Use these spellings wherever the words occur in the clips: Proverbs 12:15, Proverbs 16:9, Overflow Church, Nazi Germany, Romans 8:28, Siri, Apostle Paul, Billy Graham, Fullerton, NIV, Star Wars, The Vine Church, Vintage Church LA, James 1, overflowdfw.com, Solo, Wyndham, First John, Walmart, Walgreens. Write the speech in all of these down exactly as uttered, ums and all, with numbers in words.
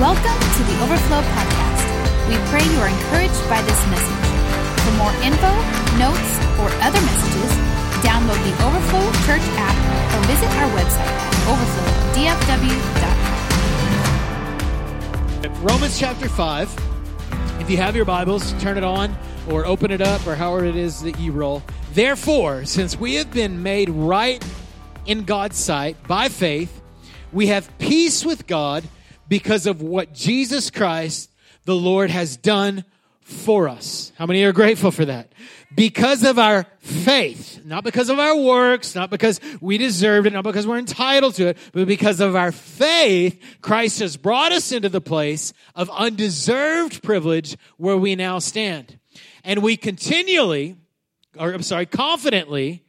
Welcome to the Overflow Podcast. We pray you are encouraged by this message. For more info, notes, or other messages, download the Overflow Church app or visit our website at overflow d f w dot com. Romans chapter five. If you have your Bibles, turn it on or open it up or however it is that you roll. Therefore, since we have been made right in God's sight by faith, we have peace with God because of what Jesus Christ, the Lord, has done for us. How many are grateful for that? Because of our faith, not because of our works, not because we deserved it, not because we're entitled to it, but because of our faith, Christ has brought us into the place of undeserved privilege where we now stand. And we continually, or I'm sorry, confidently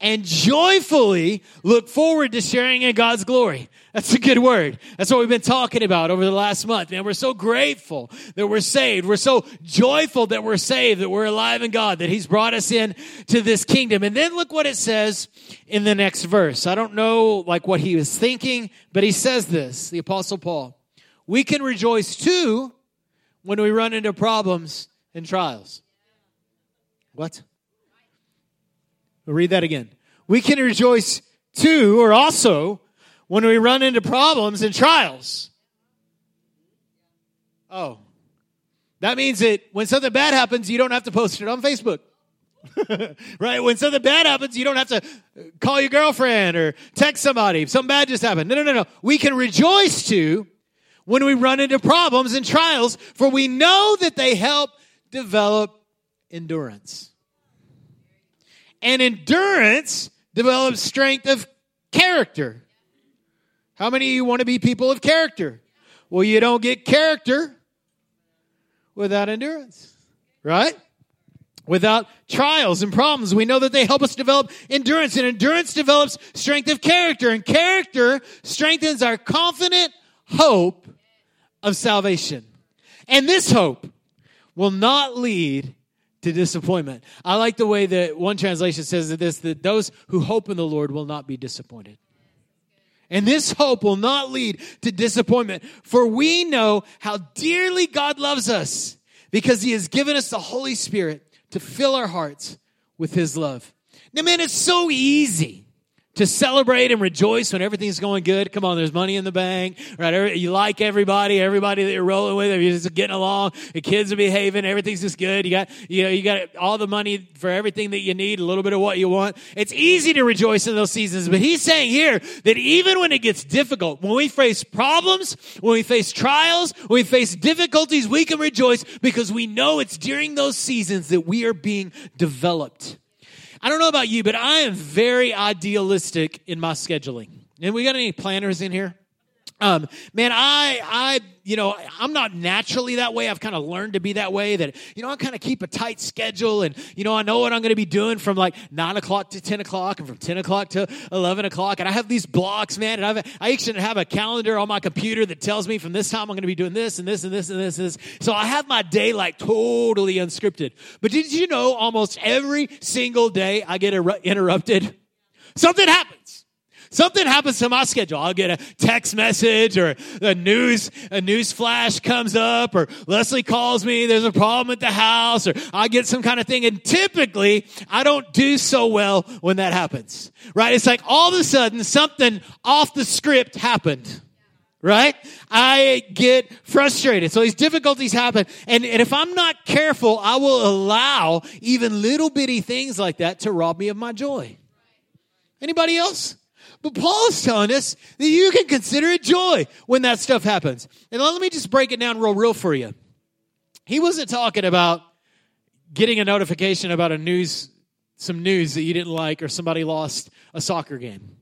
and joyfully look forward to sharing in God's glory. That's a good word. That's what we've been talking about over the last month. Man, we're so grateful that we're saved. We're so joyful that we're saved, that we're alive in God, that He's brought us in to this kingdom. And then look what it says in the next verse. I don't know like what he was thinking, but he says this, the Apostle Paul. We can rejoice too when we run into problems and trials. What? We'll read that again. We can rejoice too, or also, when we run into problems and trials. Oh, that means that when something bad happens, you don't have to post it on Facebook, right? When something bad happens, you don't have to call your girlfriend or text somebody. Something bad just happened. No, no, no, no. We can rejoice too when we run into problems and trials, for we know that they help develop endurance. And endurance develops strength of character. How many of you want to be people of character? Well, you don't get character without endurance, right? Without trials and problems. We know that they help us develop endurance. And endurance develops strength of character. And character strengthens our confident hope of salvation. And this hope will not lead to disappointment. I like the way that one translation says this, that those who hope in the Lord will not be disappointed. And this hope will not lead to disappointment, for we know how dearly God loves us because He has given us the Holy Spirit to fill our hearts with His love. Now, man, it's so easy to celebrate and rejoice when everything's going good. Come on, there's money in the bank, right? You like everybody, everybody that you're rolling with, you're just getting along, the kids are behaving, everything's just good. You got, you know, you got all the money for everything that you need, a little bit of what you want. It's easy to rejoice in those seasons, but he's saying here that even when it gets difficult, when we face problems, when we face trials, when we face difficulties, we can rejoice because we know it's during those seasons that we are being developed. I don't know about you, but I am very idealistic in my scheduling. And we got any planners in here? Um, man, I, I, you know, I'm not naturally that way. I've kind of learned to be that way that, you know, I kind of keep a tight schedule and, you know, I know what I'm going to be doing from like nine o'clock to ten o'clock and from ten o'clock to eleven o'clock. And I have these blocks, man. And I've, I actually have a calendar on my computer that tells me from this time I'm going to be doing this and this and this and this and this. So I have my day like totally unscripted. But did you know almost every single day I get er- interrupted? Something happens. Something happens to my schedule. I'll get a text message or a news, a news flash comes up, or Leslie calls me, there's a problem at the house, or I get some kind of thing. And typically I don't do so well when that happens, right? It's like all of a sudden something off the script happened, right? I get frustrated. So these difficulties happen. And, and if I'm not careful, I will allow even little bitty things like that to rob me of my joy. Anybody else? But Paul is telling us that you can consider it joy when that stuff happens. And let me just break it down real real for you. He wasn't talking about getting a notification about a news, some news that you didn't like or somebody lost a soccer game.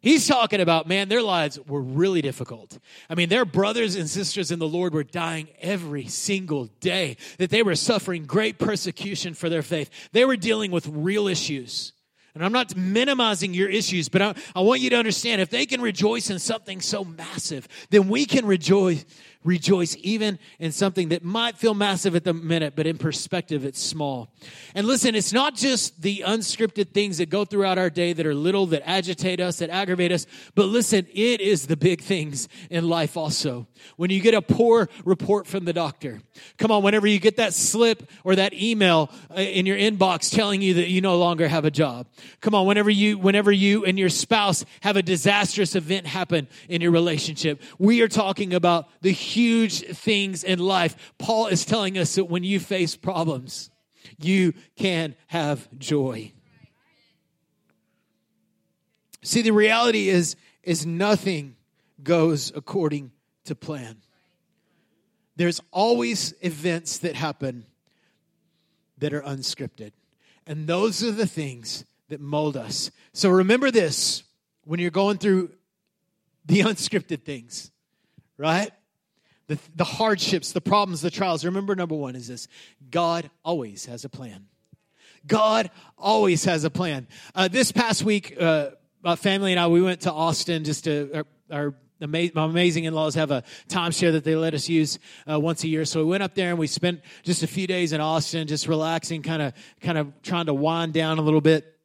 He's talking about, man, their lives were really difficult. I mean, their brothers and sisters in the Lord were dying every single day, that they were suffering great persecution for their faith. They were dealing with real issues. And I'm not minimizing your issues, but I, I want you to understand, if they can rejoice in something so massive, then we can rejoice Rejoice even in something that might feel massive at the minute, but in perspective, it's small. And listen, it's not just the unscripted things that go throughout our day that are little, that agitate us, that aggravate us, but listen, it is the big things in life also. When you get a poor report from the doctor, come on, whenever you get that slip or that email in your inbox telling you that you no longer have a job, come on, whenever you, whenever you and your spouse have a disastrous event happen in your relationship, we are talking about the huge things in life. Paul is telling us that when you face problems, you can have joy. See, the reality is, is nothing goes according to plan. There's always events that happen that are unscripted. And those are the things that mold us. So remember this when you're going through the unscripted things, right? The, the hardships, the problems, the trials. Remember, number one is this. God always has a plan. God always has a plan. Uh, this past week, uh, my family and I, we went to Austin just to, our, our amazing, my amazing in-laws have a timeshare that they let us use uh, once a year. So we went up there and we spent just a few days in Austin, just relaxing, kind of kind of trying to wind down a little bit.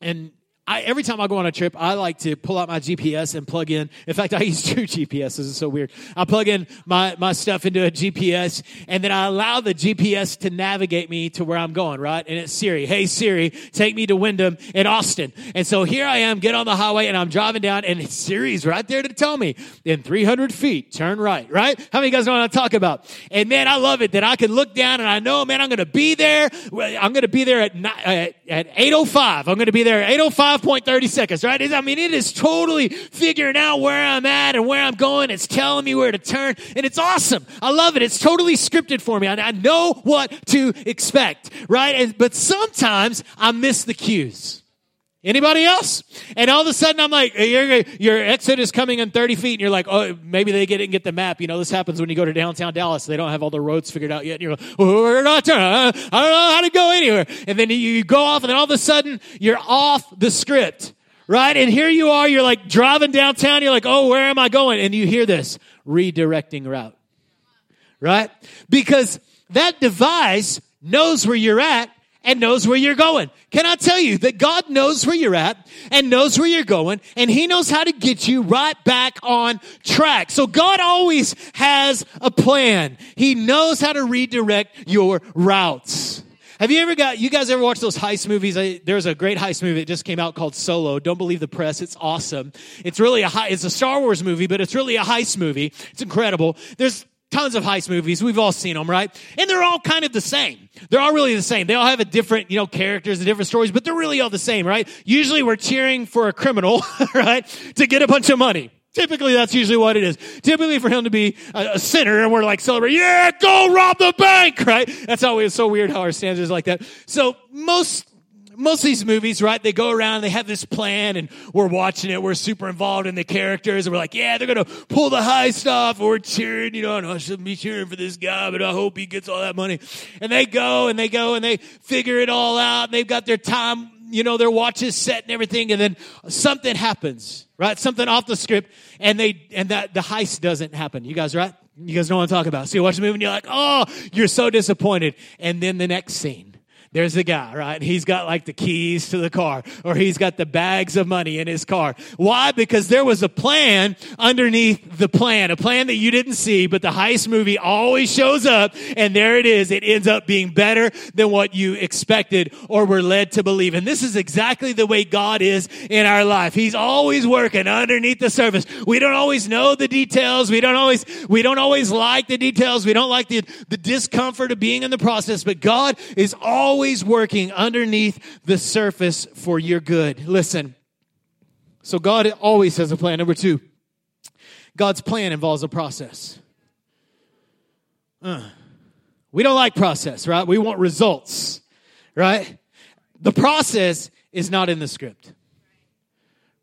And I, every time I go on a trip, I like to pull out my G P S and plug in. In fact, I use two G P Ses. It's so weird. I plug in my, my stuff into a G P S, and then I allow the G P S to navigate me to where I'm going, right? And it's Siri. Hey, Siri, take me to Wyndham in Austin. And so here I am, get on the highway, and I'm driving down, and Siri's right there to tell me, in three hundred feet, turn right, right? How many of you guys know what I'm talking about? And, man, I love it that I can look down, and I know, man, I'm going to be there. I'm going to be there at, at, at eight oh five. I'm going to be there at eight oh five. five point three oh seconds, right? I mean, it is totally figuring out where I'm at and where I'm going. It's telling me where to turn, and it's awesome. I love it. It's totally scripted for me. I, I know what to expect, right? And, but sometimes I miss the cues. Anybody else? And all of a sudden, I'm like, your, your exit is coming in thirty feet, and you're like, oh, maybe they didn't get the map. You know, this happens when you go to downtown Dallas. They don't have all the roads figured out yet, and you're like, oh, where do I turn? I don't know how to go anywhere. And then you go off, and then all of a sudden, you're off the script, right? And here you are. You're like driving downtown. You're like, oh, where am I going? And you hear this, redirecting route, right? Because that device knows where you're at and knows where you're going. Can I tell you that God knows where you're at and knows where you're going, and he knows how to get you right back on track. So God always has a plan. He knows how to redirect your routes. Have you ever got, you guys ever watched those heist movies? I, there's a great heist movie that just came out called Solo. Don't believe the press. It's awesome. It's really a, it's a Star Wars movie, but it's really a heist movie. It's incredible. There's tons of heist movies. We've all seen them, right? And they're all kind of the same. They're all really the same. They all have a different, you know, characters and different stories, but they're really all the same, right? Usually we're cheering for a criminal, right, to get a bunch of money. Typically, that's usually what it is. Typically, for him to be a, a sinner, and we're like celebrating, yeah, go rob the bank, right? That's always so weird how our standards is like that. So most Most of these movies, right, they go around, they have this plan, and we're watching it. We're super involved in the characters, and we're like, yeah, they're going to pull the heist off, or we're cheering, you know, and I shouldn't be cheering for this guy, but I hope he gets all that money. And they go, and they go, and they figure it all out, and they've got their time, you know, their watches set and everything, and then something happens, right? Something off the script, and they and that the heist doesn't happen. You guys, right? You guys know what I'm talking about. So you watch the movie, and you're like, oh, you're so disappointed. And then the next scene, there's the guy, right? He's got like the keys to the car, or he's got the bags of money in his car. Why? Because there was a plan underneath the plan, a plan that you didn't see, but the heist movie always shows up, and there it is. It ends up being better than what you expected or were led to believe. And this is exactly the way God is in our life. He's always working underneath the surface. We don't always know the details. We don't always, we don't always like the details. We don't like the, the discomfort of being in the process, but God is always Always working underneath the surface for your good. Listen, so God always has a plan. Number two, God's plan involves a process. Uh, we don't like process, right? We want results, right? The process is not in the script,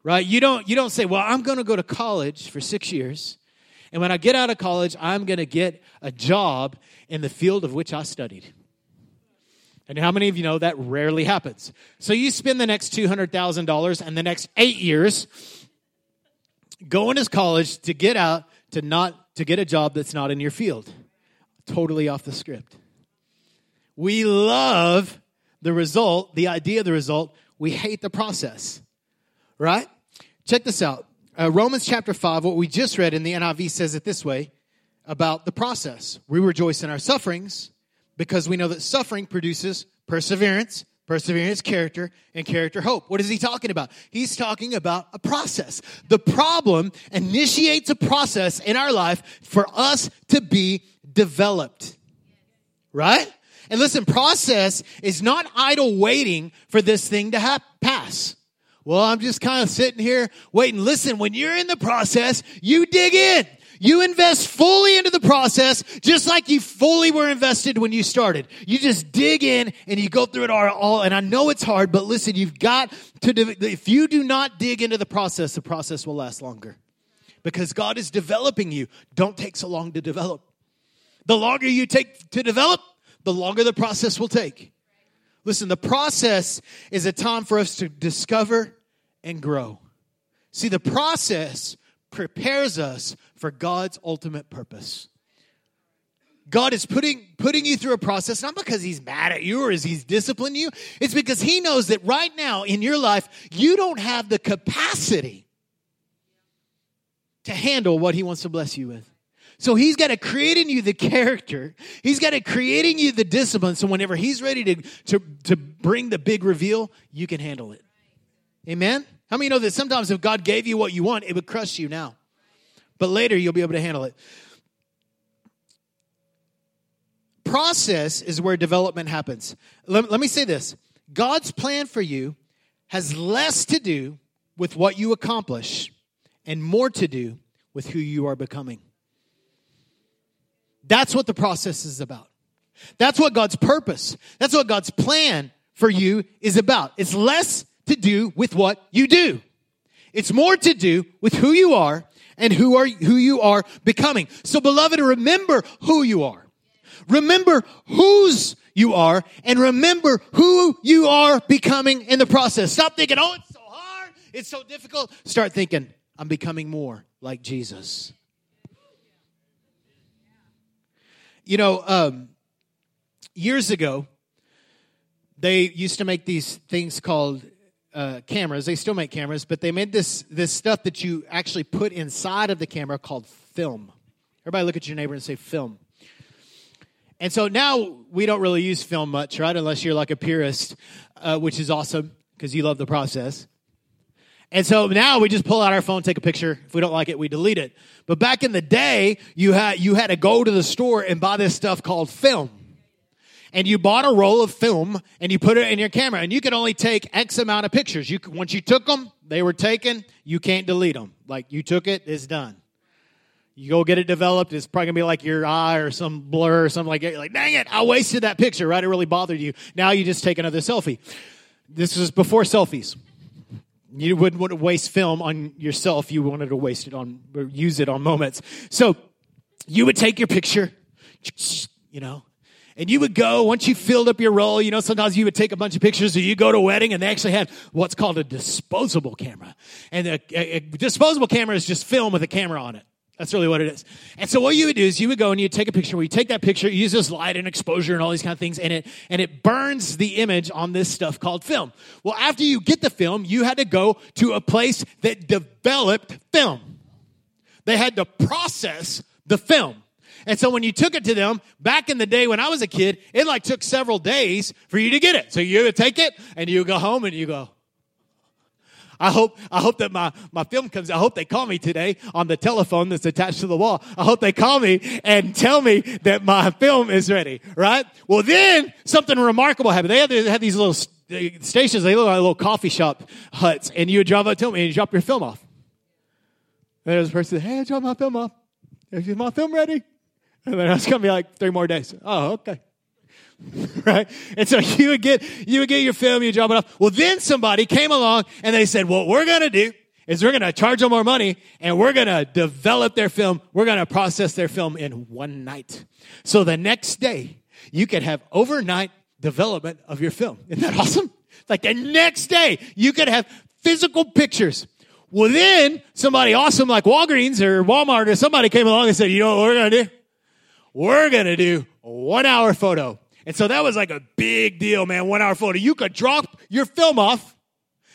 right? You don't, you don't say, well, I'm going to go to college for six years, and when I get out of college, I'm going to get a job in the field of which I studied. And how many of you know that rarely happens? So you spend the next two hundred thousand dollars and the next eight years going to college to get out to not to get a job that's not in your field. Totally off the script. We love the result, the idea of the result. We hate the process, right? Check this out. Uh, Romans chapter five, what we just read in the N I V says it this way about the process. We rejoice in our sufferings because we know that suffering produces perseverance, perseverance, character, and character, hope. What is he talking about? He's talking about a process. The problem initiates a process in our life for us to be developed, right? And listen, process is not idle waiting for this thing to ha- pass. Well, I'm just kind of sitting here waiting. Listen, when you're in the process, you dig in. You invest fully into the process, just like you fully were invested when you started. You just dig in and you go through it all. And I know it's hard, but listen, you've got to, if you do not dig into the process, the process will last longer because God is developing you. Don't take so long to develop. The longer you take to develop, the longer the process will take. Listen, the process is a time for us to discover and grow. See, the process prepares us for God's ultimate purpose. God is putting putting you through a process, not because he's mad at you or is he's disciplining you. It's because he knows that right now in your life, you don't have the capacity to handle what he wants to bless you with. So he's got to create in you the character. He's got to create in you the discipline. So whenever he's ready to, to, to bring the big reveal, you can handle it. Amen? How many know that sometimes if God gave you what you want, it would crush you now. But later, you'll be able to handle it. Process is where development happens. Let, let me say this. God's plan for you has less to do with what you accomplish and more to do with who you are becoming. That's what the process is about. That's what God's purpose, that's what God's plan for you is about. It's less to do with what you do. It's more to do with who you are and who are who you are becoming. So, beloved, remember who you are. Remember whose you are and remember who you are becoming in the process. Stop thinking, oh, it's so hard, it's so difficult. Start thinking, I'm becoming more like Jesus. You know, um, years ago, they used to make these things called uh, cameras. They still make cameras, but they made this this stuff that you actually put inside of the camera called film. Everybody look at your neighbor and say film. And so now we don't really use film much, right? Unless you're like a purist, uh, which is awesome because you love the process. And so now we just pull out our phone, take a picture. If we don't like it, we delete it. But back in the day, you had you had to go to the store and buy this stuff called film. And you bought a roll of film, and you put it in your camera. And you could only take X amount of pictures. You Once you took them, they were taken. You can't delete them. Like, you took it, it's done. You go get it developed. It's probably going to be like your eye or some blur or something like that. You're like, dang it, I wasted that picture, right? It really bothered you. Now you just take another selfie. This was before selfies. You wouldn't want to waste film on yourself. You wanted to waste it on, or use it on moments. So you would take your picture, you know, and you would go, once you filled up your roll, you know, sometimes you would take a bunch of pictures or you go to a wedding and they actually had what's called a disposable camera. And a, a, a disposable camera is just film with a camera on it. That's really what it is. And so what you would do is you would go and you take a picture. Where you take that picture, you use this light and exposure and all these kind of things, and it and it burns the image on this stuff called film. Well, after you get the film, you had to go to a place that developed film. They had to process the film. And so when you took it to them, back in the day when I was a kid, it like took several days for you to get it. So you would take it and you go home and you go, I hope I hope that my, my film comes. I hope they call me today on the telephone that's attached to the wall. I hope they call me and tell me that my film is ready, right? Well, then something remarkable happened. They had, they had these little stations. They look like little coffee shop huts, and you would drive up to them and you drop your film off. And there was a person, hey, I dropped my film off. Is my film ready? And then I was going to be like, three more days. Oh, okay. Right? And so you would get you would get your film, you drop it off. Well, then somebody came along and they said, what we're going to do is we're going to charge them more money and we're going to develop their film. We're going to process their film in one night. So the next day, you could have overnight development of your film. Isn't that awesome? Like the next day, you could have physical pictures. Well, then somebody awesome like Walgreens or Walmart or somebody came along and said, you know what we're going to do? We're going to do a one-hour photo. And so that was like a big deal, man, one-hour photo. You could drop your film off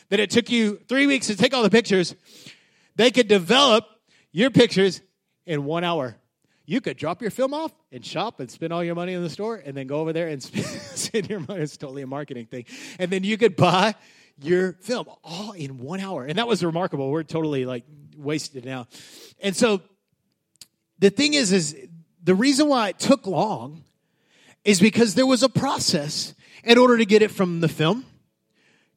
that it took you three weeks to take all the pictures. They could develop your pictures in one hour. You could drop your film off and shop and spend all your money in the store and then go over there and spend, spend your money. It's totally a marketing thing. And then you could buy your film all in one hour. And that was remarkable. We're totally like wasted now. And so the thing is, is the reason why it took long is because there was a process in order to get it from the film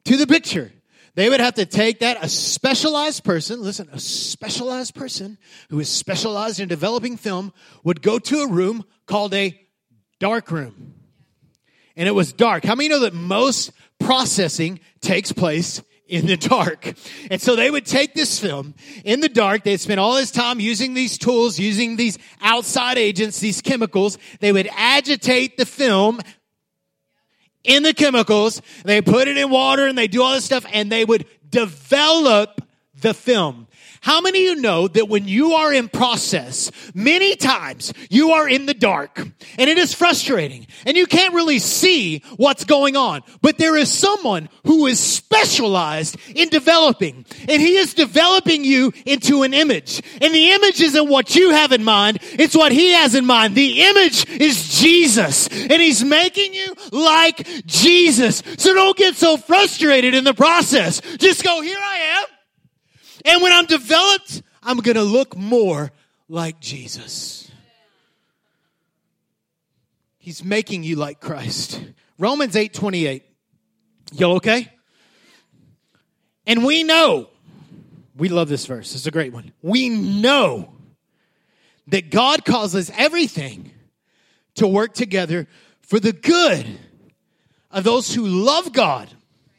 to the picture. They would have to take that, a specialized person, listen, a specialized person who is specialized in developing film would go to a room called a dark room. And it was dark. How many know that most processing takes place in the dark? And so they would take this film in the dark. They'd spend all this time using these tools, using these outside agents, these chemicals. They would agitate the film in the chemicals, they put it in water and they do all this stuff and they would develop the film. How many of you know that when you are in process, many times you are in the dark and it is frustrating and you can't really see what's going on, but there is someone who is specialized in developing and he is developing you into an image, and the image isn't what you have in mind. It's what he has in mind. The image is Jesus and he's making you like Jesus. So don't get so frustrated in the process. Just go, here I am. And when I'm developed, I'm going to look more like Jesus. He's making you like Christ. Romans eight twenty-eight. Y'all okay? And we know, we love this verse. It's a great one. We know that God causes everything to work together for the good of those who love God.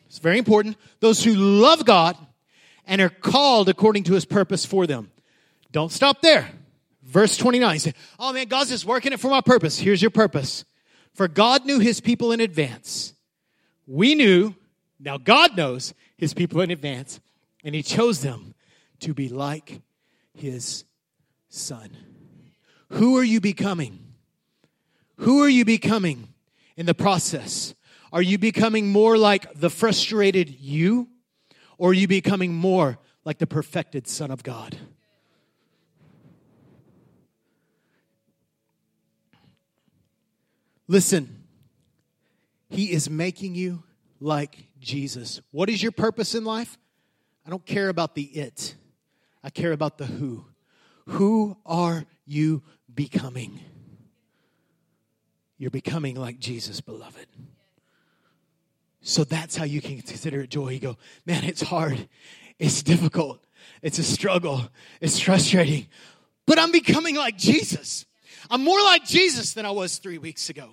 It's very important. Those who love God and are called according to his purpose for them. Don't stop there. Verse twenty-nine, you say, oh man, God's just working it for my purpose. Here's your purpose. For God knew his people in advance. We knew, now God knows his people in advance, and he chose them to be like his son. Who are you becoming? Who are you becoming in the process? Are you becoming more like the frustrated you? Or are you becoming more like the perfected Son of God? Listen, he is making you like Jesus. What is your purpose in life? I don't care about the it. I care about the who. Who are you becoming? You're becoming like Jesus, beloved. So that's how you can consider it joy. You go, man, it's hard. It's difficult. It's a struggle. It's frustrating. But I'm becoming like Jesus. I'm more like Jesus than I was three weeks ago.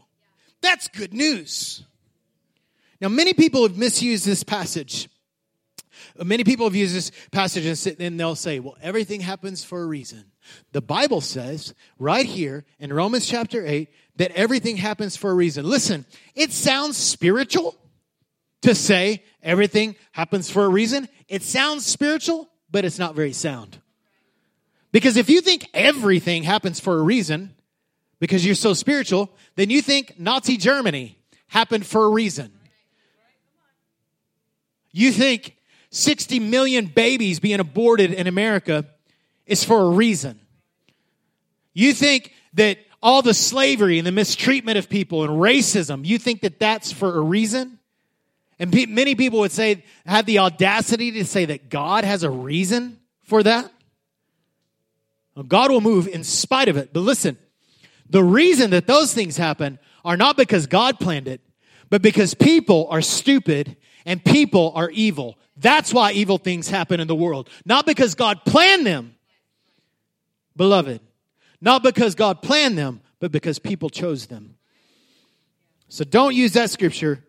That's good news. Now, many people have misused this passage. Many people have used this passage and sit, and they'll say, well, everything happens for a reason. The Bible says right here in Romans chapter eight that everything happens for a reason. Listen, it sounds spiritual to say everything happens for a reason. It sounds spiritual, but it's not very sound. Because if you think everything happens for a reason, because you're so spiritual, then you think Nazi Germany happened for a reason. You think sixty million babies being aborted in America is for a reason. You think that all the slavery and the mistreatment of people and racism, you think that that's for a reason? And many people would say, have the audacity to say that God has a reason for that. Well, God will move in spite of it. But listen, the reason that those things happen are not because God planned it, but because people are stupid and people are evil. That's why evil things happen in the world. Not because God planned them, beloved. Not because God planned them, but because people chose them. So don't use that scripture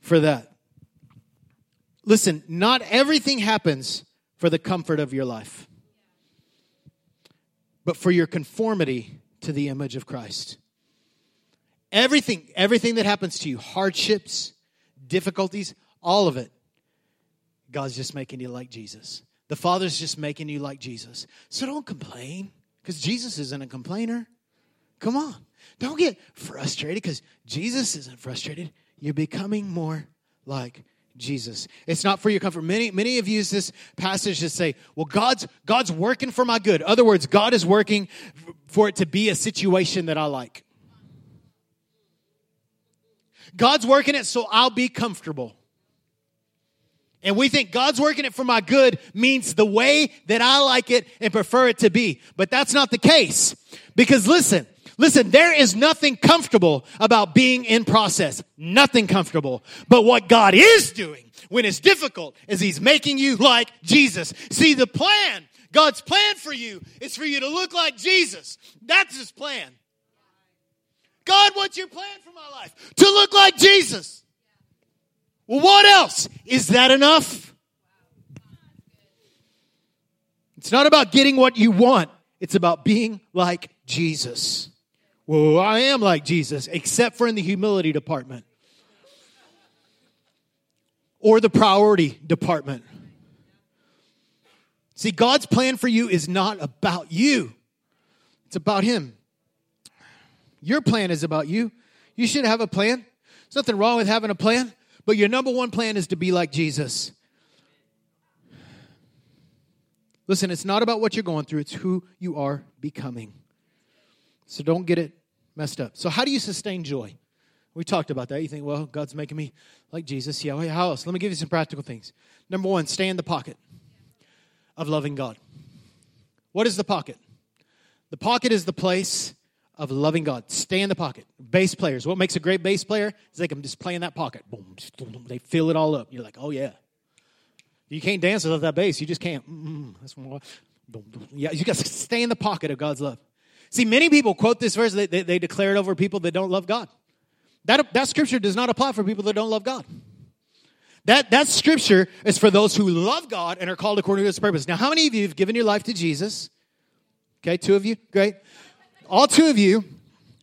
for that. Listen, not everything happens for the comfort of your life, but for your conformity to the image of Christ. Everything, everything that happens to you, hardships, difficulties, all of it God's just making you like Jesus. The Father's just making you like Jesus. So don't complain, because Jesus isn't a complainer. Come on. Don't get frustrated, because Jesus isn't frustrated. You're becoming more like Jesus. It's not for your comfort. Many, many of you use this passage to say, well, God's God's working for my good. In other words, God is working for it to be a situation that I like. God's working it so I'll be comfortable. And we think God's working it for my good means the way that I like it and prefer it to be. But that's not the case. Because listen, listen, there is nothing comfortable about being in process. Nothing comfortable. But what God is doing when it's difficult is He's making you like Jesus. See, the plan, God's plan for you is for you to look like Jesus. That's His plan. God, what's your plan for my life? To look like Jesus. Well, what else? Is that enough? It's not about getting what you want. It's about being like Jesus. Well, I am like Jesus, except for in the humility department. Or the priority department. See, God's plan for you is not about you. It's about Him. Your plan is about you. You should have a plan. There's nothing wrong with having a plan. But your number one plan is to be like Jesus. Listen, it's not about what you're going through. It's who you are becoming. So don't get it messed up. So how do you sustain joy? We talked about that. You think, well, God's making me like Jesus. Yeah, how else? Let me give you some practical things. Number one, stay in the pocket of loving God. What is the pocket? The pocket is the place of loving God. Stay in the pocket. Bass players. What makes a great bass player is they can just play in that pocket. Boom, boom, they fill it all up. You're like, oh yeah. You can't dance without that bass. You just can't. Mm-mm. That's more. Yeah, you got to stay in the pocket of God's love. See, many people quote this verse. They, they, they declare it over people that don't love God. That that scripture does not apply for people that don't love God. That that scripture is for those who love God and are called according to His purpose. Now, how many of you have given your life to Jesus? Okay, two of you. Great. All two of you,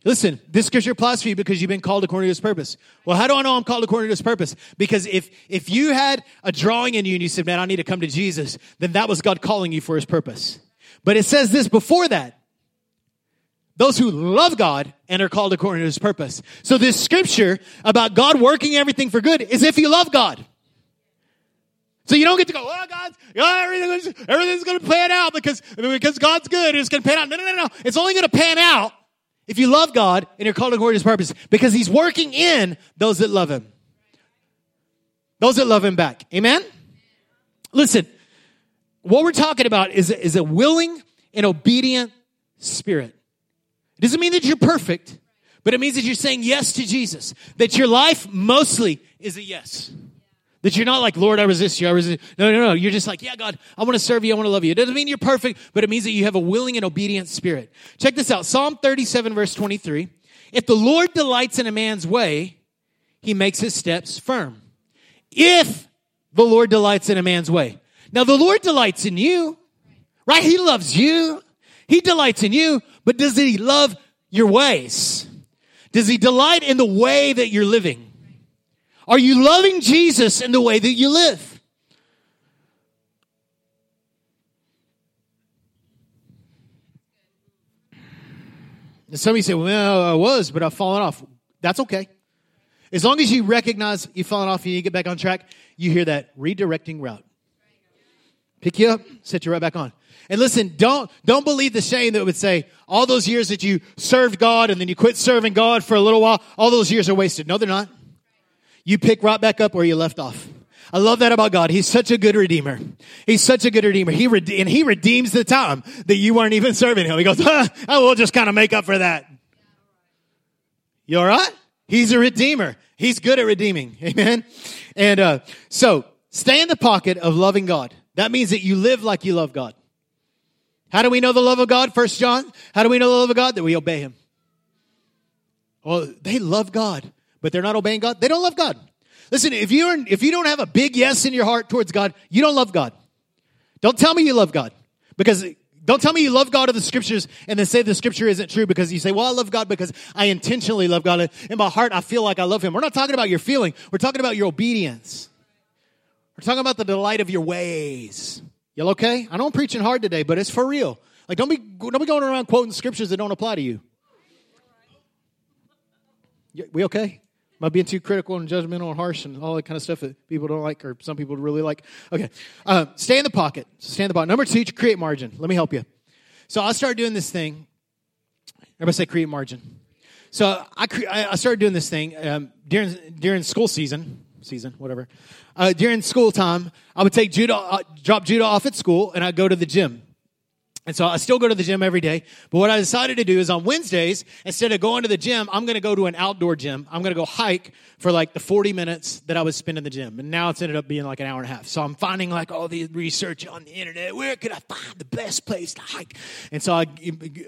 listen, this scripture applies for you because you've been called according to His purpose. Well, how do I know I'm called according to His purpose? Because if if you had a drawing in you and you said, man, I need to come to Jesus, then that was God calling you for His purpose. But it says this before that, those who love God and are called according to His purpose. So this scripture about God working everything for good is if you love God. So you don't get to go, oh, God, everything, everything's going to pan out because, because God's good. It's going to pan out. No, no, no, no. It's only going to pan out if you love God and you're called according to His purpose, because He's working in those that love Him. Those that love Him back. Amen? Listen, what we're talking about is, is a willing and obedient spirit. It doesn't mean that you're perfect, but it means that you're saying yes to Jesus, that your life mostly is a yes. That you're not like, Lord, I resist you. I resist. No, no, no. You're just like, yeah, God, I want to serve you. I want to love you. It doesn't mean you're perfect, but it means that you have a willing and obedient spirit. Check this out. Psalm thirty-seven, verse twenty-three. If the Lord delights in a man's way, He makes his steps firm. If the Lord delights in a man's way. Now, the Lord delights in you, right? He loves you. He delights in you, but does He love your ways? Does He delight in the way that you're living? Are you loving Jesus in the way that you live? And some of you say, well, I was, but I've fallen off. That's okay. As long as you recognize you've fallen off and you get back on track, you hear that redirecting route. Pick you up, set you right back on. And listen, don't don't believe the shame that would say, all those years that you served God and then you quit serving God for a little while, all those years are wasted. No, they're not. You pick right back up where you left off. I love that about God. He's such a good redeemer. He's such a good redeemer. He rede- and He redeems the time that you weren't even serving Him. He goes, huh, I will just kind of make up for that. You all right? He's a redeemer. He's good at redeeming. Amen? And uh, so stay in the pocket of loving God. That means that you live like you love God. How do we know the love of God? First John. How do we know the love of God? That we obey Him. Well, they love God, but they're not obeying God. They don't love God. Listen, if you are, if you don't have a big yes in your heart towards God, you don't love God. Don't tell me you love God. Because don't tell me you love God of the scriptures and then say the scripture isn't true because you say, well, I love God because I intentionally love God. In my heart, I feel like I love Him. We're not talking about your feeling. We're talking about your obedience. We're talking about the delight of your ways. Y'all okay? I know I'm preaching hard today, but it's for real. Like, don't be don't be going around quoting scriptures that don't apply to you. We okay? Am I being too critical and judgmental and harsh and all that kind of stuff that people don't like or some people really like? Okay. Uh, stay in the pocket. Stay in the pocket. Number two, create margin. Let me help you. So I started doing this thing. Everybody say create margin. So I cre- I started doing this thing um, during during school season. Season, whatever. Uh, during school time, I would take Judah, uh, drop Judah off at school, and I'd go to the gym. And so I still go to the gym every day. But what I decided to do is on Wednesdays, instead of going to the gym, I'm going to go to an outdoor gym. I'm going to go hike for like the forty minutes that I was spending in the gym. And now it's ended up being like an hour and a half. So I'm finding like all the research on the internet. Where could I find the best place to hike? And so I,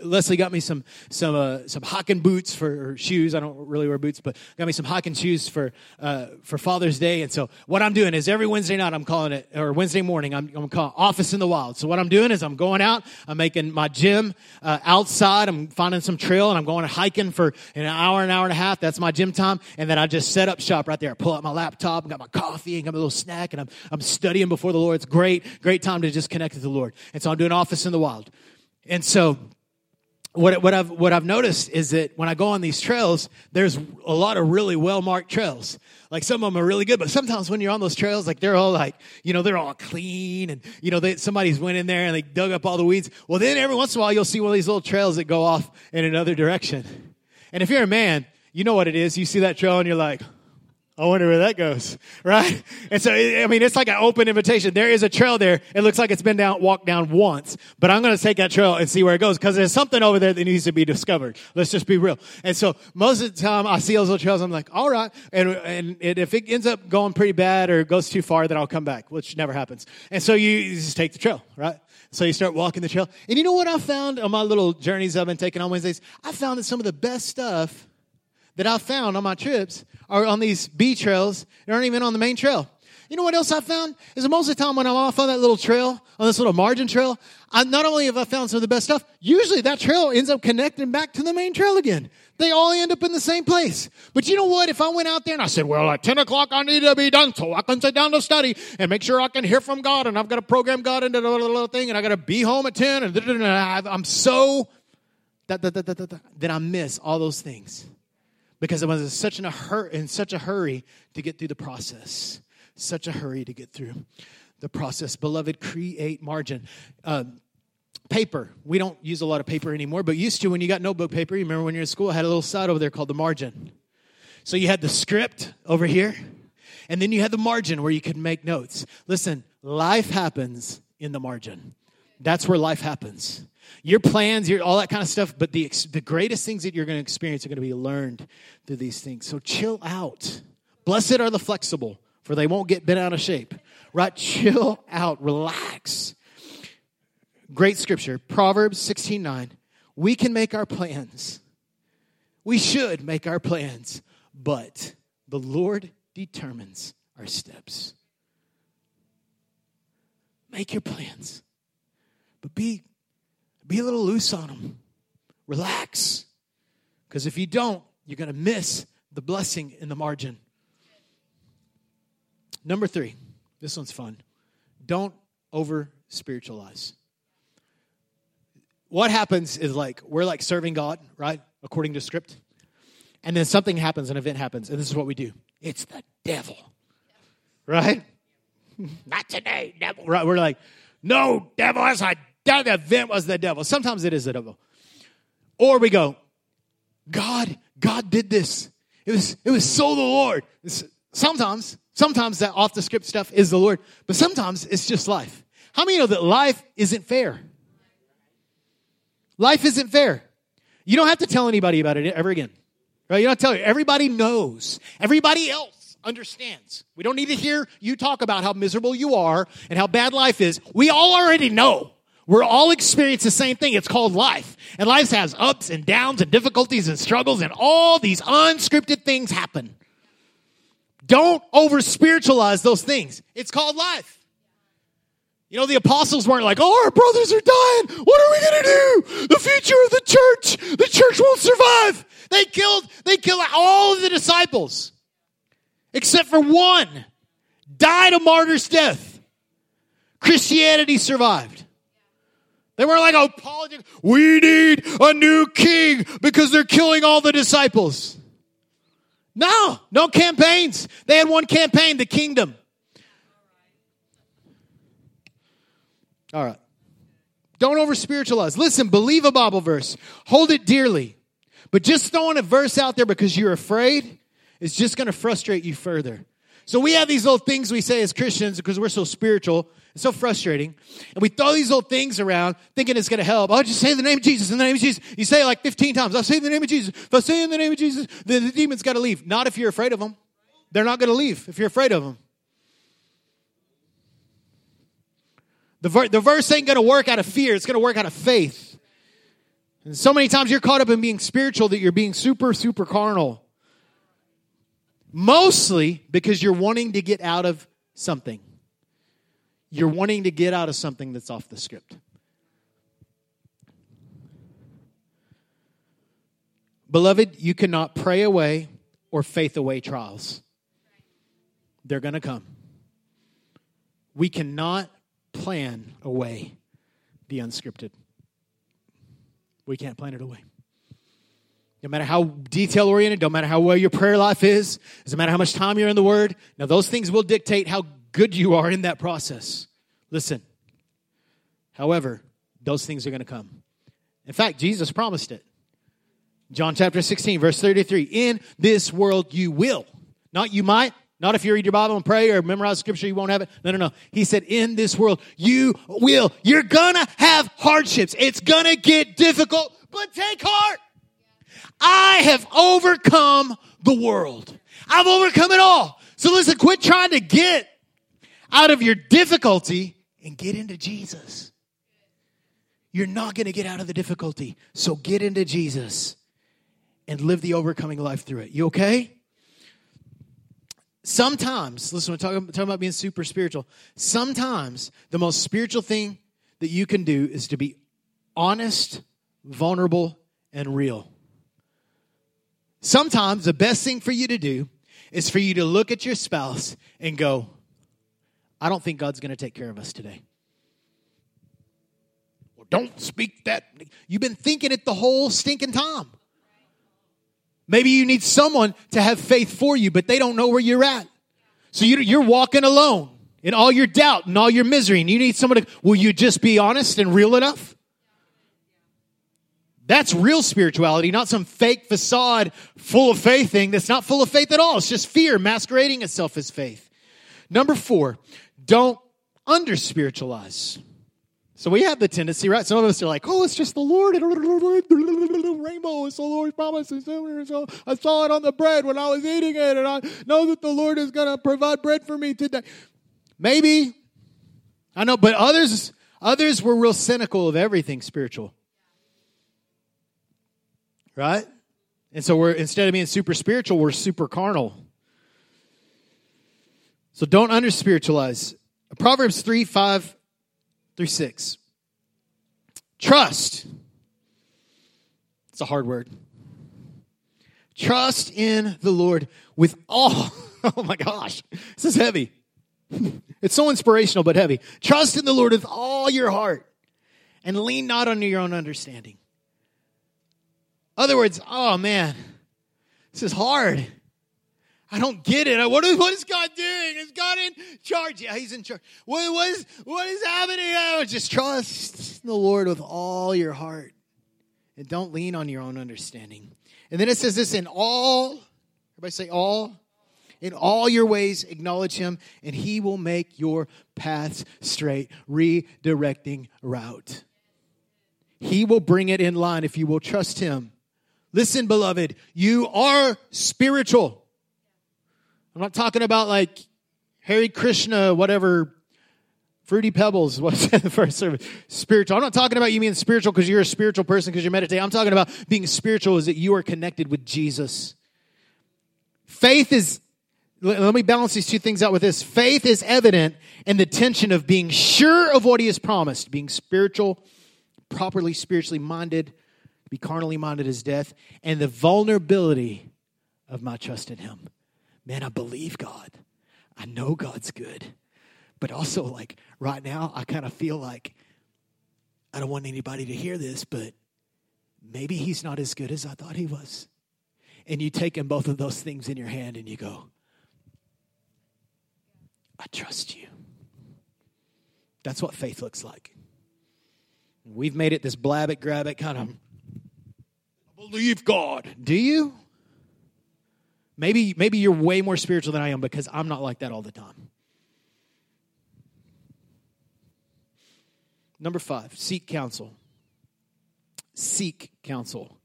Leslie got me some some uh, some hiking boots for or shoes. I don't really wear boots, but got me some hiking shoes for uh, for Father's Day. And so what I'm doing is every Wednesday night I'm calling it, or Wednesday morning, I'm, I'm calling Office in the Wild. So what I'm doing is I'm going out. I'm making my gym uh, outside. I'm finding some trail, and I'm going hiking for an hour, an hour and a half. That's my gym time. And then I just set up shop right there. I pull out my laptop. I got my coffee and got my little snack, and I'm I'm studying before the Lord. It's great, great time to just connect with the Lord. And so I'm doing Office in the Wild. And so what what I've what I've noticed is that when I go on these trails, there's a lot of really well-marked trails. Like, some of them are really good, but sometimes when you're on those trails, like, they're all, like, you know, they're all clean, and, you know, they, somebody's went in there and they dug up all the weeds. Well, then every once in a while, you'll see one of these little trails that go off in another direction. And if you're a man, you know what it is. You see that trail, and you're like, I wonder where that goes, right? And so, I mean, it's like an open invitation. There is a trail there. It looks like it's been down, walked down once, but I'm going to take that trail and see where it goes because there's something over there that needs to be discovered. Let's just be real. And so most of the time I see those little trails, I'm like, all right. And, and, and if it ends up going pretty bad or goes too far, then I'll come back, which never happens. And so you, you just take the trail, right? So you start walking the trail. And you know what I found on my little journeys I've been taking on Wednesdays? I found that some of the best stuff that I found on my trips are on these B trails. They aren't even on the main trail. You know what else I found? Is that most of the time when I'm off on that little trail, on this little margin trail, I, not only have I found some of the best stuff, usually that trail ends up connecting back to the main trail again. They all end up in the same place. But you know what? If I went out there and I said, well, at ten o'clock I need to be done so I can sit down to study and make sure I can hear from God and I've got to program God into the little thing and I've got to be home at ten and I'm so, that I miss all those things. Because I was in such, in a hur- in such a hurry to get through the process. Such a hurry to get through the process. Beloved, create margin. Uh, paper. We don't use a lot of paper anymore, but used to when you got notebook paper. You remember when you were in school, I had a little side over there called the margin. So you had the script over here, and then you had the margin where you could make notes. Listen, life happens in the margin. That's where life happens. Your plans, your all that kind of stuff, but the the greatest things that you're going to experience are going to be learned through these things. So chill out. Blessed are the flexible, for they won't get bent out of shape. Right? Chill out. Relax. Great scripture. Proverbs sixteen nine. We can make our plans. We should make our plans, but the Lord determines our steps. Make your plans, but be Be a little loose on them. Relax. Because if you don't, you're going to miss the blessing in the margin. Number three. This one's fun. Don't over-spiritualize. What happens is like, we're like serving God, right? According to script. And then something happens, an event happens. And this is what we do. It's the devil. Right? Not today, devil. Right? We're like, no, devil, that's a that event was the devil. Sometimes it is the devil. Or we go, God, God did this. It was, it was so the Lord. It's, sometimes, sometimes that off the script stuff is the Lord, but sometimes it's just life. How many know that life isn't fair? Life isn't fair. You don't have to tell anybody about it ever again. Right? You don't have to tell you. Everybody knows. Everybody else understands. We don't need to hear you talk about how miserable you are and how bad life is. We all already know. We're all experiencing the same thing. It's called life. And life has ups and downs and difficulties and struggles and all these unscripted things happen. Don't over-spiritualize those things. It's called life. You know, the apostles weren't like, oh, our brothers are dying. What are we going to do? The future of the church. The church won't survive. They killed, they killed all of the disciples except for one. died a martyr's death, Christianity survived. They weren't like, oh, politics, we need a new king because they're killing all the disciples. No, no campaigns. They had one campaign, the kingdom. All right. Don't over-spiritualize. Listen, believe a Bible verse. Hold it dearly. But just throwing a verse out there because you're afraid is just going to frustrate you further. So we have these little things we say as Christians because we're so spiritual. It's so frustrating. And we throw these old things around thinking it's going to help. I'll just say the name of Jesus, in the name of Jesus. You say it like fifteen times. I'll say the name of Jesus. If I say in the name of Jesus, then the demon's got to leave. Not if you're afraid of them. They're not going to leave if you're afraid of them. The, ver- the verse ain't going to work out of fear. It's going to work out of faith. And so many times you're caught up in being spiritual that you're being super, super carnal. Mostly because you're wanting to get out of something. You're wanting to get out of something that's off the script. Beloved, you cannot pray away or faith away trials. They're going to come. We cannot plan away the unscripted. We can't plan it away. No matter how detail-oriented, no matter how well your prayer life is, doesn't matter how much time you're in the Word. Now, those things will dictate how good you are in that process. Listen. However, those things are going to come. In fact, Jesus promised it. John chapter sixteen, verse thirty-three. In this world you will. Not you might. Not if you read your Bible and pray or memorize scripture, you won't have it. No, no, no. He said, in this world, you will. You're going to have hardships. It's going to get difficult, but take heart. I have overcome the world. I've overcome it all. So listen, quit trying to get out of your difficulty and get into Jesus. You're not going to get out of the difficulty. So get into Jesus and live the overcoming life through it. You okay? Sometimes, listen, we're talking, talking about being super spiritual. Sometimes the most spiritual thing that you can do is to be honest, vulnerable, and real. Sometimes the best thing for you to do is for you to look at your spouse and go, I don't think God's going to take care of us today. Well, don't speak that. You've been thinking it the whole stinking time. Maybe you need someone to have faith for you, but they don't know where you're at. So you're walking alone in all your doubt and all your misery, and you need someone to, will you just be honest and real enough? That's real spirituality, not some fake facade full of faith thing that's not full of faith at all. It's just fear masquerading itself as faith. Number four, don't under-spiritualize. So we have the tendency, right? Some of us are like, oh, it's just the Lord. Rainbow is the Lord's promises. I saw it on the bread when I was eating it, and I know that the Lord is going to provide bread for me today. Maybe. I know, but others, others were real cynical of everything spiritual. Right? And so we're, instead of being super spiritual, we're super carnal. So don't under-spiritualize. Proverbs three, five through six. Trust. It's a hard word. Trust in the Lord with all. Oh my gosh. This is heavy. It's so inspirational, but heavy. Trust in the Lord with all your heart and lean not on your own understanding. Other words, oh man, this is hard. I don't get it. What is, what is God doing? Is God in charge? Yeah, he's in charge. What, what, is, what is happening? Oh, just trust the Lord with all your heart. And don't lean on your own understanding. And then it says this, in all, everybody say all. In all your ways acknowledge him, and he will make your paths straight. Redirecting route. He will bring it in line if you will trust him. Listen, beloved, you are spiritual. I'm not talking about like Hare Krishna, whatever, Fruity Pebbles, what's in the first service? Spiritual. I'm not talking about you being spiritual because you're a spiritual person because you meditate. I'm talking about being spiritual is that you are connected with Jesus. Faith is, let me balance these two things out with this. Faith is evident in the tension of being sure of what he has promised, being spiritual, properly spiritually minded, be carnally minded as death, and the vulnerability of my trust in him. Man, I believe God. I know God's good, but also like right now, I kind of feel like I don't want anybody to hear this, but maybe he's not as good as I thought he was. And you take in both of those things in your hand and you go, I trust you. That's what faith looks like. We've made it this blab it, grab it kind of, I believe God. Do you? Maybe, maybe you're way more spiritual than I am because I'm not like that all the time. Number five, seek counsel. Seek counsel.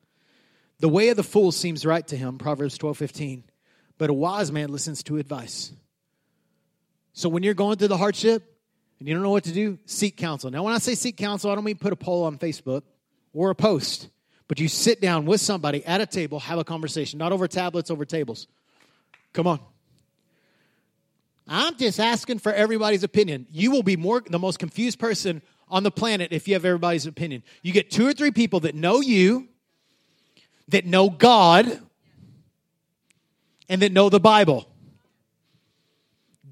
The way of the fool seems right to him, Proverbs twelve fifteen, but a wise man listens to advice. So when you're going through the hardship and you don't know what to do, seek counsel. Now, when I say seek counsel, I don't mean put a poll on Facebook or a post, but you sit down with somebody at a table, have a conversation, not over tablets, over tables. Come on. I'm just asking for everybody's opinion. You will be more the most confused person on the planet if you have everybody's opinion. You get two or three people that know you, that know God, and that know the Bible.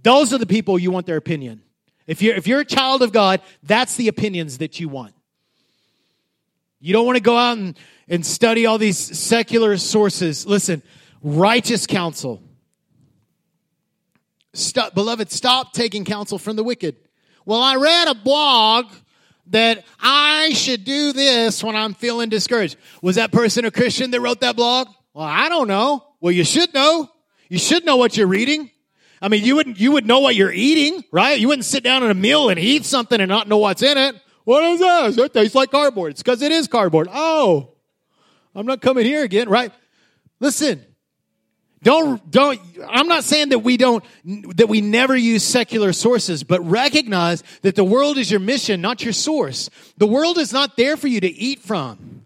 Those are the people you want their opinion. If you're, if you're a child of God, that's the opinions that you want. You don't want to go out and, and study all these secular sources. Listen, righteous counsel. Stop, beloved, stop taking counsel from the wicked. Well, I read a blog that I should do this when I'm feeling discouraged. Was that person a Christian that wrote that blog? Well, I don't know. Well, you should know. You should know what you're reading. I mean, you wouldn't, you would know what you're eating, right? You wouldn't sit down at a meal and eat something and not know what's in it. What is this? It tastes like cardboard. It's because it is cardboard. Oh, I'm not coming here again, right? Listen, don't, don't, I'm not saying that we don't, that we never use secular sources, but recognize that the world is your mission, not your source. The world is not there for you to eat from.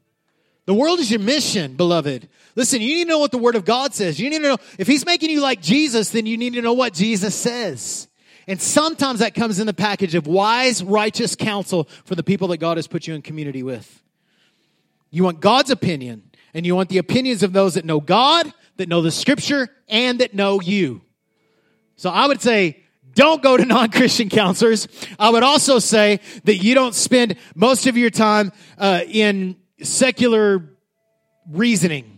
The world is your mission, beloved. Listen, you need to know what the Word of God says. You need to know, if He's making you like Jesus, then you need to know what Jesus says. And sometimes that comes in the package of wise, righteous counsel for the people that God has put you in community with. You want God's opinion, and you want the opinions of those that know God, that know the Scripture, and that know you. So I would say, don't go to non-Christian counselors. I would also say that you don't spend most of your time uh, in secular reasoning.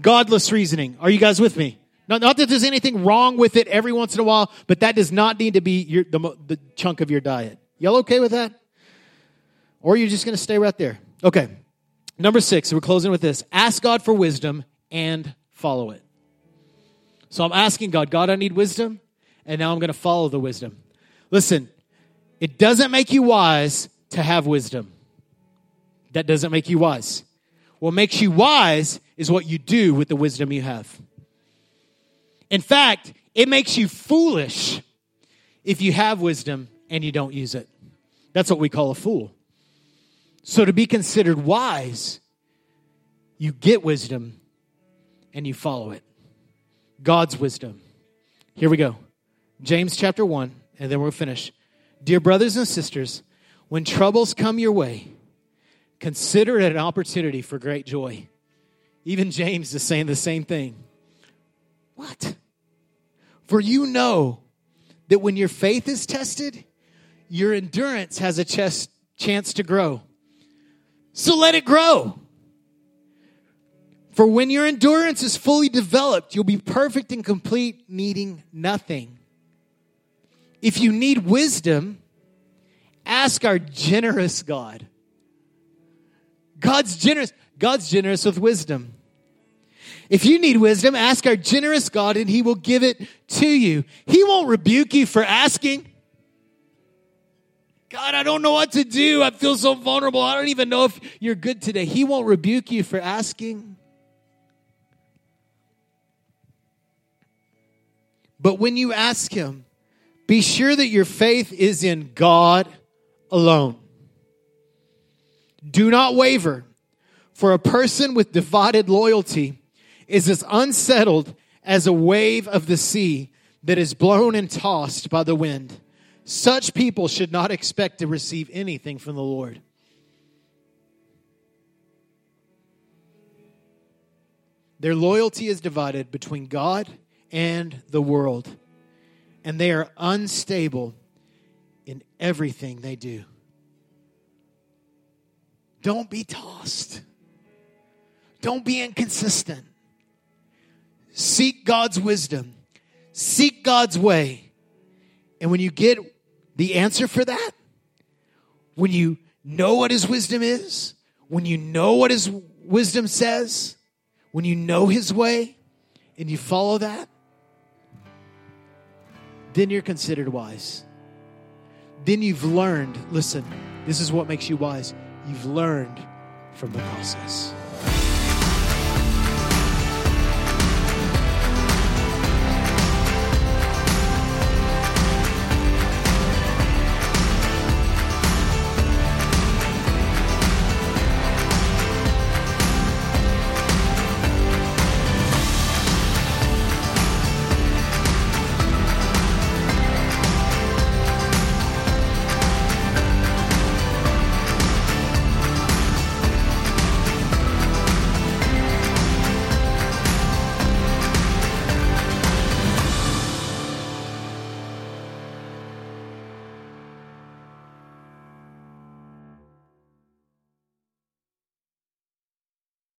Godless reasoning. Are you guys with me? Not, not that there's anything wrong with it every once in a while, but that does not need to be your, the, the chunk of your diet. Y'all okay with that? Or you're just going to stay right there. Okay. Number six, we're closing with this. Ask God for wisdom and follow it. So I'm asking God, God, I need wisdom, and now I'm going to follow the wisdom. Listen, it doesn't make you wise to have wisdom. That doesn't make you wise. What makes you wise is what you do with the wisdom you have. In fact, it makes you foolish if you have wisdom and you don't use it. That's what we call a fool. So to be considered wise, you get wisdom and you follow it. God's wisdom. Here we go. James chapter one, and then we'll finish. Dear brothers and sisters, when troubles come your way, consider it an opportunity for great joy. Even James is saying the same thing. What? For you know that when your faith is tested, your endurance has a ch- chance to grow. So let it grow. For when your endurance is fully developed, you'll be perfect and complete, needing nothing. If you need wisdom, ask our generous God. God's generous. God's generous with wisdom. If you need wisdom, ask our generous God and He will give it to you. He won't rebuke you for asking. God, I don't know what to do. I feel so vulnerable. I don't even know if you're good today. He won't rebuke you for asking. But when you ask Him, be sure that your faith is in God alone. Do not waver, for a person with divided loyalty is as unsettled as a wave of the sea that is blown and tossed by the wind. Such people should not expect to receive anything from the Lord. Their loyalty is divided between God and the world. and they are unstable in everything they do. Don't be tossed. Don't be inconsistent. Seek God's wisdom. Seek God's way. And when you get the answer for that, when you know what his wisdom is, when you know what his wisdom says, when you know his way, and you follow that, then you're considered wise. Then you've learned, listen, this is what makes you wise. You've learned from the process.